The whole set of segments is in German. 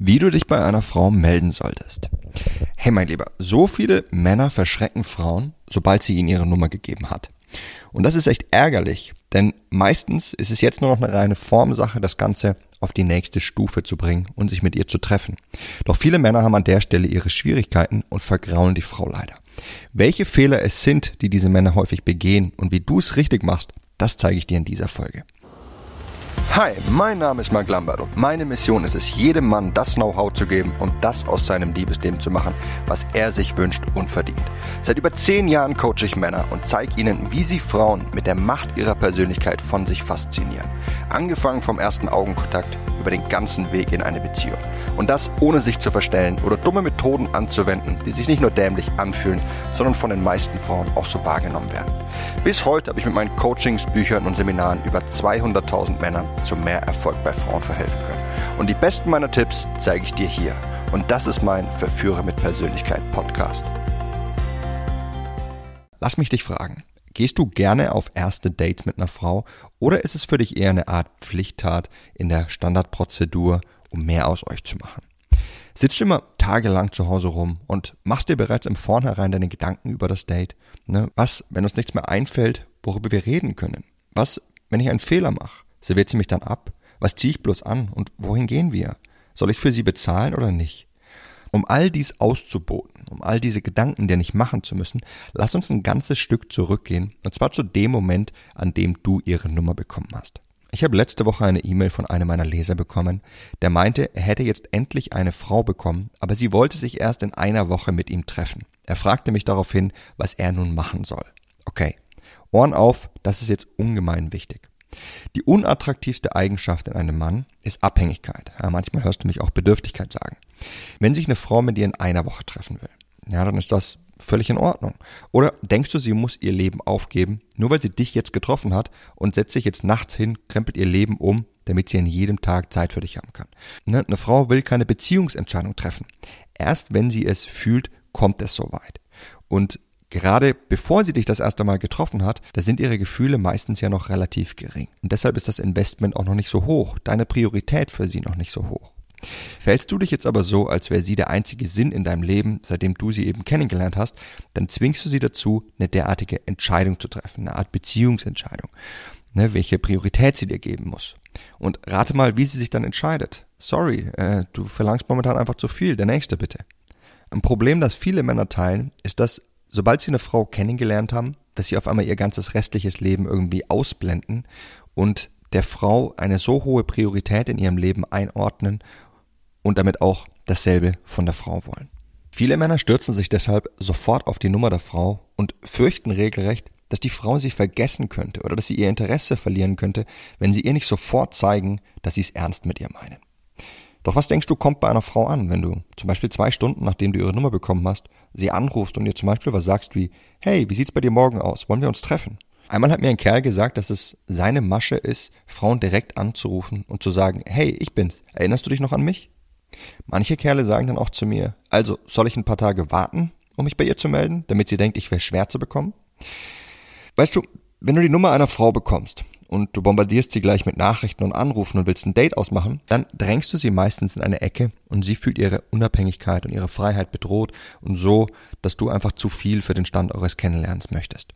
wie du dich bei einer Frau melden solltest. Hey mein Lieber, so viele Männer verschrecken Frauen, sobald sie ihnen ihre Nummer gegeben hat. Und das ist echt ärgerlich, denn meistens ist es jetzt nur noch eine reine Formsache, das Ganze auf die nächste Stufe zu bringen und sich mit ihr zu treffen. Doch viele Männer haben an der Stelle ihre Schwierigkeiten und vergraulen die Frau leider. Welche Fehler es sind, die diese Männer häufig begehen und wie du es richtig machst, das zeige ich dir in dieser Folge. Hi, mein Name ist Marc Lambert und meine Mission ist es, jedem Mann das Know-how zu geben und das aus seinem Liebesleben zu machen, was er sich wünscht und verdient. Seit über 10 Jahren coache ich Männer und zeige ihnen, wie sie Frauen mit der Macht ihrer Persönlichkeit von sich faszinieren. Angefangen vom ersten Augenkontakt über den ganzen Weg in eine Beziehung. Und das ohne sich zu verstellen oder dumme Methoden anzuwenden, die sich nicht nur dämlich anfühlen, sondern von den meisten Frauen auch so wahrgenommen werden. Bis heute habe ich mit meinen Coachings, Büchern und Seminaren über 200.000 Männern zu mehr Erfolg bei Frauen verhelfen können. Und die besten meiner Tipps zeige ich dir hier. Und das ist mein Verführer mit Persönlichkeit Podcast. Lass mich dich fragen, gehst du gerne auf erste Dates mit einer Frau oder ist es für dich eher eine Art Pflichttat in der Standardprozedur, um mehr aus euch zu machen? Sitzt du immer tagelang zu Hause rum und machst dir bereits im Vornherein deine Gedanken über das Date? Ne? Was, wenn uns nichts mehr einfällt, worüber wir reden können? Was, wenn ich einen Fehler mache? Serviert sie mich dann ab? Was ziehe ich bloß an und wohin gehen wir? Soll ich für sie bezahlen oder nicht? Um all dies auszuboten, um all diese Gedanken dir nicht machen zu müssen, lass uns ein ganzes Stück zurückgehen und zwar zu dem Moment, an dem du ihre Nummer bekommen hast. Ich habe letzte Woche eine E-Mail von einem meiner Leser bekommen, der meinte, er hätte jetzt endlich eine Frau bekommen, aber sie wollte sich erst in einer Woche mit ihm treffen. Er fragte mich daraufhin, was er nun machen soll. Okay, Ohren auf, das ist jetzt ungemein wichtig. Die unattraktivste Eigenschaft in einem Mann ist Abhängigkeit. Ja, manchmal hörst du mich auch Bedürftigkeit sagen. Wenn sich eine Frau mit dir in einer Woche treffen will, ja, dann ist das völlig in Ordnung. Oder denkst du, sie muss ihr Leben aufgeben, nur weil sie dich jetzt getroffen hat und setzt sich jetzt nachts hin, krempelt ihr Leben um, damit sie an jedem Tag Zeit für dich haben kann. Ne? Eine Frau will keine Beziehungsentscheidung treffen. Erst wenn sie es fühlt, kommt es so weit. Und gerade bevor sie dich das erste Mal getroffen hat, da sind ihre Gefühle meistens ja noch relativ gering. Und deshalb ist das Investment auch noch nicht so hoch, deine Priorität für sie noch nicht so hoch. Verhältst du dich jetzt aber so, als wäre sie der einzige Sinn in deinem Leben, seitdem du sie eben kennengelernt hast, dann zwingst du sie dazu, eine derartige Entscheidung zu treffen, eine Art Beziehungsentscheidung, ne, welche Priorität sie dir geben muss. Und rate mal, wie sie sich dann entscheidet. Sorry, du verlangst momentan einfach zu viel, der nächste bitte. Ein Problem, das viele Männer teilen, ist, dass sobald sie eine Frau kennengelernt haben, dass sie auf einmal ihr ganzes restliches Leben irgendwie ausblenden und der Frau eine so hohe Priorität in ihrem Leben einordnen und damit auch dasselbe von der Frau wollen. Viele Männer stürzen sich deshalb sofort auf die Nummer der Frau und fürchten regelrecht, dass die Frau sie vergessen könnte oder dass sie ihr Interesse verlieren könnte, wenn sie ihr nicht sofort zeigen, dass sie es ernst mit ihr meinen. Doch was denkst du, kommt bei einer Frau an, wenn du zum Beispiel 2 Stunden, nachdem du ihre Nummer bekommen hast, sie anrufst und ihr zum Beispiel was sagst wie, hey, wie sieht's bei dir morgen aus? Wollen wir uns treffen? Einmal hat mir ein Kerl gesagt, dass es seine Masche ist, Frauen direkt anzurufen und zu sagen, hey, ich bin's, erinnerst du dich noch an mich? Manche Kerle sagen dann auch zu mir, also soll ich ein paar Tage warten, um mich bei ihr zu melden, damit sie denkt, ich wäre schwer zu bekommen? Weißt du, wenn du die Nummer einer Frau bekommst und du bombardierst sie gleich mit Nachrichten und Anrufen und willst ein Date ausmachen, dann drängst du sie meistens in eine Ecke und sie fühlt ihre Unabhängigkeit und ihre Freiheit bedroht und so, dass du einfach zu viel für den Stand eures Kennenlernens möchtest.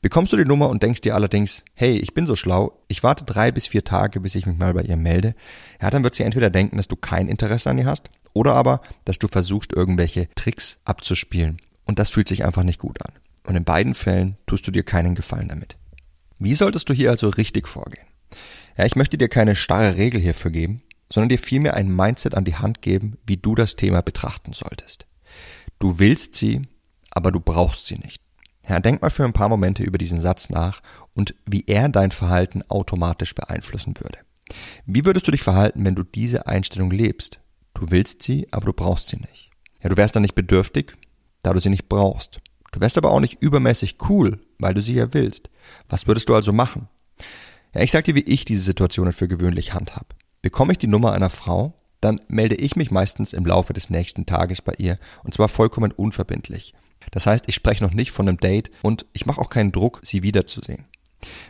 Bekommst du die Nummer und denkst dir allerdings, hey, ich bin so schlau, ich warte 3 bis 4 Tage, bis ich mich mal bei ihr melde, ja, dann wird sie entweder denken, dass du kein Interesse an ihr hast oder aber, dass du versuchst, irgendwelche Tricks abzuspielen und das fühlt sich einfach nicht gut an. Und in beiden Fällen tust du dir keinen Gefallen damit. Wie solltest du hier also richtig vorgehen? Ja, ich möchte dir keine starre Regel hierfür geben, sondern dir vielmehr ein Mindset an die Hand geben, wie du das Thema betrachten solltest. Du willst sie, aber du brauchst sie nicht. Ja, denk mal für ein paar Momente über diesen Satz nach und wie er dein Verhalten automatisch beeinflussen würde. Wie würdest du dich verhalten, wenn du diese Einstellung lebst? Du willst sie, aber du brauchst sie nicht. Ja, du wärst dann nicht bedürftig, da du sie nicht brauchst. Du wärst aber auch nicht übermäßig cool, weil du sie ja willst. Was würdest du also machen? Ja, ich sag dir, wie ich diese Situationen für gewöhnlich handhab. Bekomme ich die Nummer einer Frau, dann melde ich mich meistens im Laufe des nächsten Tages bei ihr und zwar vollkommen unverbindlich. Das heißt, ich spreche noch nicht von einem Date und ich mache auch keinen Druck, sie wiederzusehen.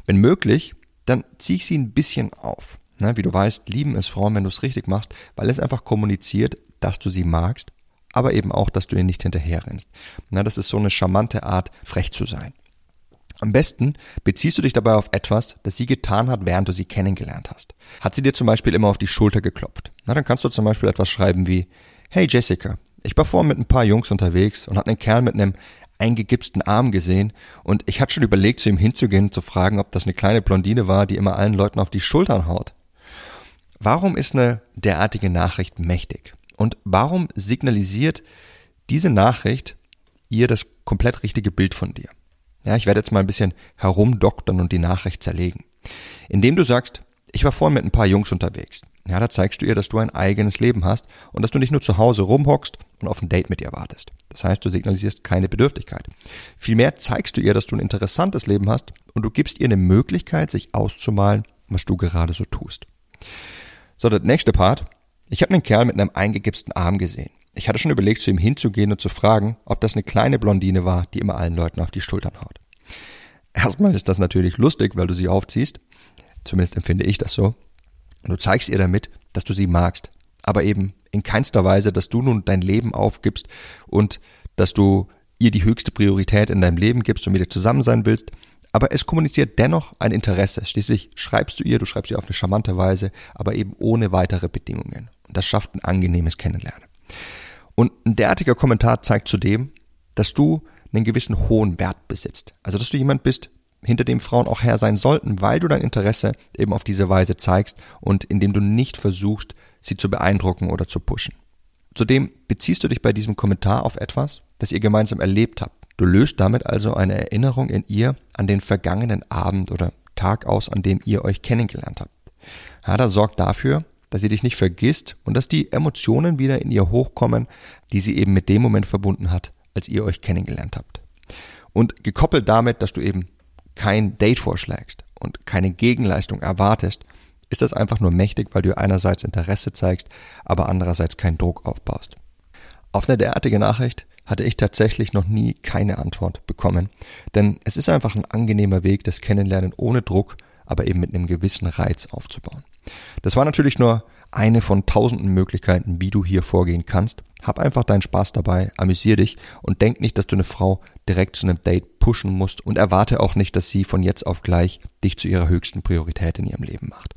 Wenn möglich, dann ziehe ich sie ein bisschen auf. Wie du weißt, lieben es Frauen, wenn du es richtig machst, weil es einfach kommuniziert, dass du sie magst, aber eben auch, dass du ihnen nicht hinterherrennst. Das ist so eine charmante Art, frech zu sein. Am besten beziehst du dich dabei auf etwas, das sie getan hat, während du sie kennengelernt hast. Hat sie dir zum Beispiel immer auf die Schulter geklopft? Dann kannst du zum Beispiel etwas schreiben wie: Hey Jessica, ich war vorhin mit ein paar Jungs unterwegs und hab einen Kerl mit einem eingegipsten Arm gesehen und ich hatte schon überlegt, zu ihm hinzugehen und zu fragen, ob das eine kleine Blondine war, die immer allen Leuten auf die Schultern haut. Warum ist eine derartige Nachricht mächtig? Und warum signalisiert diese Nachricht ihr das komplett richtige Bild von dir? Ich werde jetzt mal ein bisschen herumdoktern und die Nachricht zerlegen. Indem du sagst, ich war vorhin mit ein paar Jungs unterwegs. Da zeigst du ihr, dass du ein eigenes Leben hast und dass du nicht nur zu Hause rumhockst und auf ein Date mit ihr wartest. Das heißt, du signalisierst keine Bedürftigkeit. Vielmehr zeigst du ihr, dass du ein interessantes Leben hast und du gibst ihr eine Möglichkeit, sich auszumalen, was du gerade so tust. So, das nächste Part. Ich habe einen Kerl mit einem eingegipsten Arm gesehen. Ich hatte schon überlegt, zu ihm hinzugehen und zu fragen, ob das eine kleine Blondine war, die immer allen Leuten auf die Schultern haut. Erstmal ist das natürlich lustig, weil du sie aufziehst. Zumindest empfinde ich das so. Und du zeigst ihr damit, dass du sie magst. Aber eben in keinster Weise, dass du nun dein Leben aufgibst und dass du ihr die höchste Priorität in deinem Leben gibst und mit ihr zusammen sein willst. Aber es kommuniziert dennoch ein Interesse. Schließlich schreibst du schreibst ihr auf eine charmante Weise, aber eben ohne weitere Bedingungen. Und das schafft ein angenehmes Kennenlernen. Und ein derartiger Kommentar zeigt zudem, dass du einen gewissen hohen Wert besitzt. Also dass du jemand bist, hinter dem Frauen auch her sein sollten, weil du dein Interesse eben auf diese Weise zeigst und indem du nicht versuchst, sie zu beeindrucken oder zu pushen. Zudem beziehst du dich bei diesem Kommentar auf etwas, das ihr gemeinsam erlebt habt. Du löst damit also eine Erinnerung in ihr an den vergangenen Abend oder Tag aus, an dem ihr euch kennengelernt habt. Das sorgt dafür, dass sie dich nicht vergisst und dass die Emotionen wieder in ihr hochkommen, die sie eben mit dem Moment verbunden hat, als ihr euch kennengelernt habt. Und gekoppelt damit, dass du eben kein Date vorschlägst und keine Gegenleistung erwartest, ist das einfach nur mächtig, weil du einerseits Interesse zeigst, aber andererseits keinen Druck aufbaust. Auf eine derartige Nachricht hatte ich tatsächlich noch nie keine Antwort bekommen, denn es ist einfach ein angenehmer Weg, das Kennenlernen ohne Druck, aber eben mit einem gewissen Reiz aufzubauen. Das war natürlich nur eine von tausenden Möglichkeiten, wie du hier vorgehen kannst. Hab einfach deinen Spaß dabei, amüsier dich und denk nicht, dass du eine Frau direkt zu einem Date pushen musst und erwarte auch nicht, dass sie von jetzt auf gleich dich zu ihrer höchsten Priorität in ihrem Leben macht.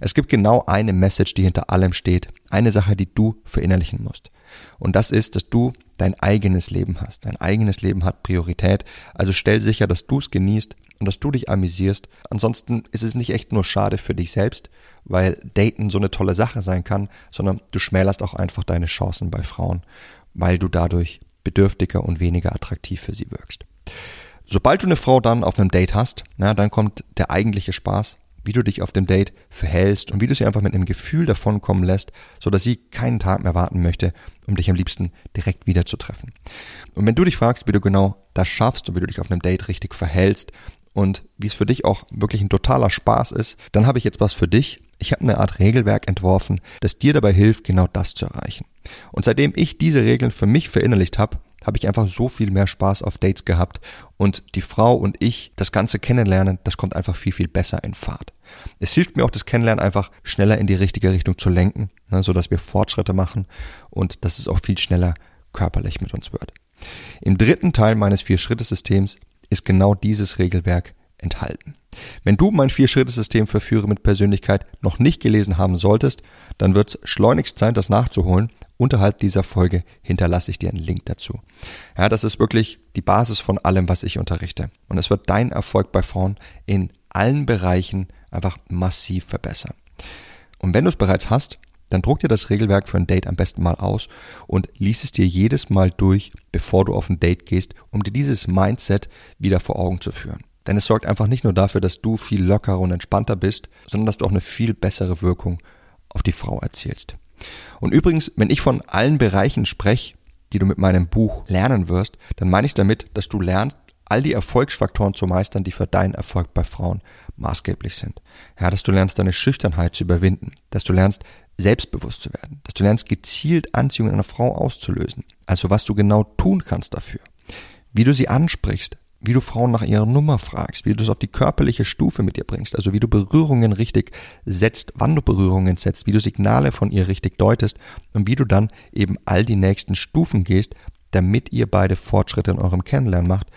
Es gibt genau eine Message, die hinter allem steht, eine Sache, die du verinnerlichen musst. Und das ist, dass du dein eigenes Leben hast. Dein eigenes Leben hat Priorität, also stell sicher, dass du es genießt und dass du dich amüsierst. Ansonsten ist es nicht echt nur schade für dich selbst, weil Daten so eine tolle Sache sein kann, sondern du schmälerst auch einfach deine Chancen bei Frauen, weil du dadurch bedürftiger und weniger attraktiv für sie wirkst. Sobald du eine Frau dann auf einem Date hast, dann kommt der eigentliche Spaß, wie du dich auf dem Date verhältst und wie du sie einfach mit einem Gefühl davonkommen lässt, sodass sie keinen Tag mehr warten möchte, um dich am liebsten direkt wieder zu treffen. Und wenn du dich fragst, wie du genau das schaffst und wie du dich auf einem Date richtig verhältst und wie es für dich auch wirklich ein totaler Spaß ist, dann habe ich jetzt was für dich. Ich habe eine Art Regelwerk entworfen, das dir dabei hilft, genau das zu erreichen. Und seitdem ich diese Regeln für mich verinnerlicht habe, habe ich einfach so viel mehr Spaß auf Dates gehabt und die Frau und ich, das ganze Kennenlernen, das kommt einfach viel, viel besser in Fahrt. Es hilft mir auch, das Kennenlernen einfach schneller in die richtige Richtung zu lenken, sodass wir Fortschritte machen und dass es auch viel schneller körperlich mit uns wird. Im dritten Teil meines 4-Schritte-Systems ist genau dieses Regelwerk enthalten. Wenn du mein 4-Schritte-System für Führer mit Persönlichkeit noch nicht gelesen haben solltest, dann wird es schleunigst Zeit, das nachzuholen. Unterhalb dieser Folge hinterlasse ich dir einen Link dazu. Das ist wirklich die Basis von allem, was ich unterrichte. Und es wird deinen Erfolg bei Frauen in allen Bereichen einfach massiv verbessern. Und wenn du es bereits hast, dann druck dir das Regelwerk für ein Date am besten mal aus und lies es dir jedes Mal durch, bevor du auf ein Date gehst, um dir dieses Mindset wieder vor Augen zu führen. Denn es sorgt einfach nicht nur dafür, dass du viel lockerer und entspannter bist, sondern dass du auch eine viel bessere Wirkung auf die Frau erzielst. Und übrigens, wenn ich von allen Bereichen spreche, die du mit meinem Buch lernen wirst, dann meine ich damit, dass du lernst, all die Erfolgsfaktoren zu meistern, die für deinen Erfolg bei Frauen maßgeblich sind. Dass du lernst, deine Schüchternheit zu überwinden, dass du lernst, selbstbewusst zu werden, dass du lernst, gezielt Anziehung einer Frau auszulösen, also was du genau tun kannst dafür, wie du sie ansprichst, wie du Frauen nach ihrer Nummer fragst, wie du es auf die körperliche Stufe mit ihr bringst, also wie du Berührungen richtig setzt, wann du Berührungen setzt, wie du Signale von ihr richtig deutest und wie du dann eben all die nächsten Stufen gehst, damit ihr beide Fortschritte in eurem Kennenlernen macht.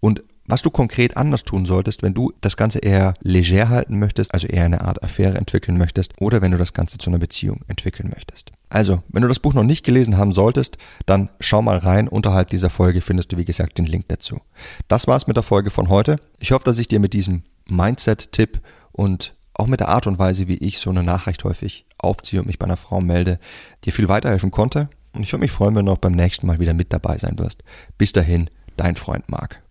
Und was du konkret anders tun solltest, wenn du das Ganze eher leger halten möchtest, also eher eine Art Affäre entwickeln möchtest oder wenn du das Ganze zu einer Beziehung entwickeln möchtest. Also, wenn du das Buch noch nicht gelesen haben solltest, dann schau mal rein. Unterhalb dieser Folge findest du, wie gesagt, den Link dazu. Das war's mit der Folge von heute. Ich hoffe, dass ich dir mit diesem Mindset-Tipp und auch mit der Art und Weise, wie ich so eine Nachricht häufig aufziehe und mich bei einer Frau melde, dir viel weiterhelfen konnte. Und ich würde mich freuen, wenn du auch beim nächsten Mal wieder mit dabei sein wirst. Bis dahin, dein Freund Marc.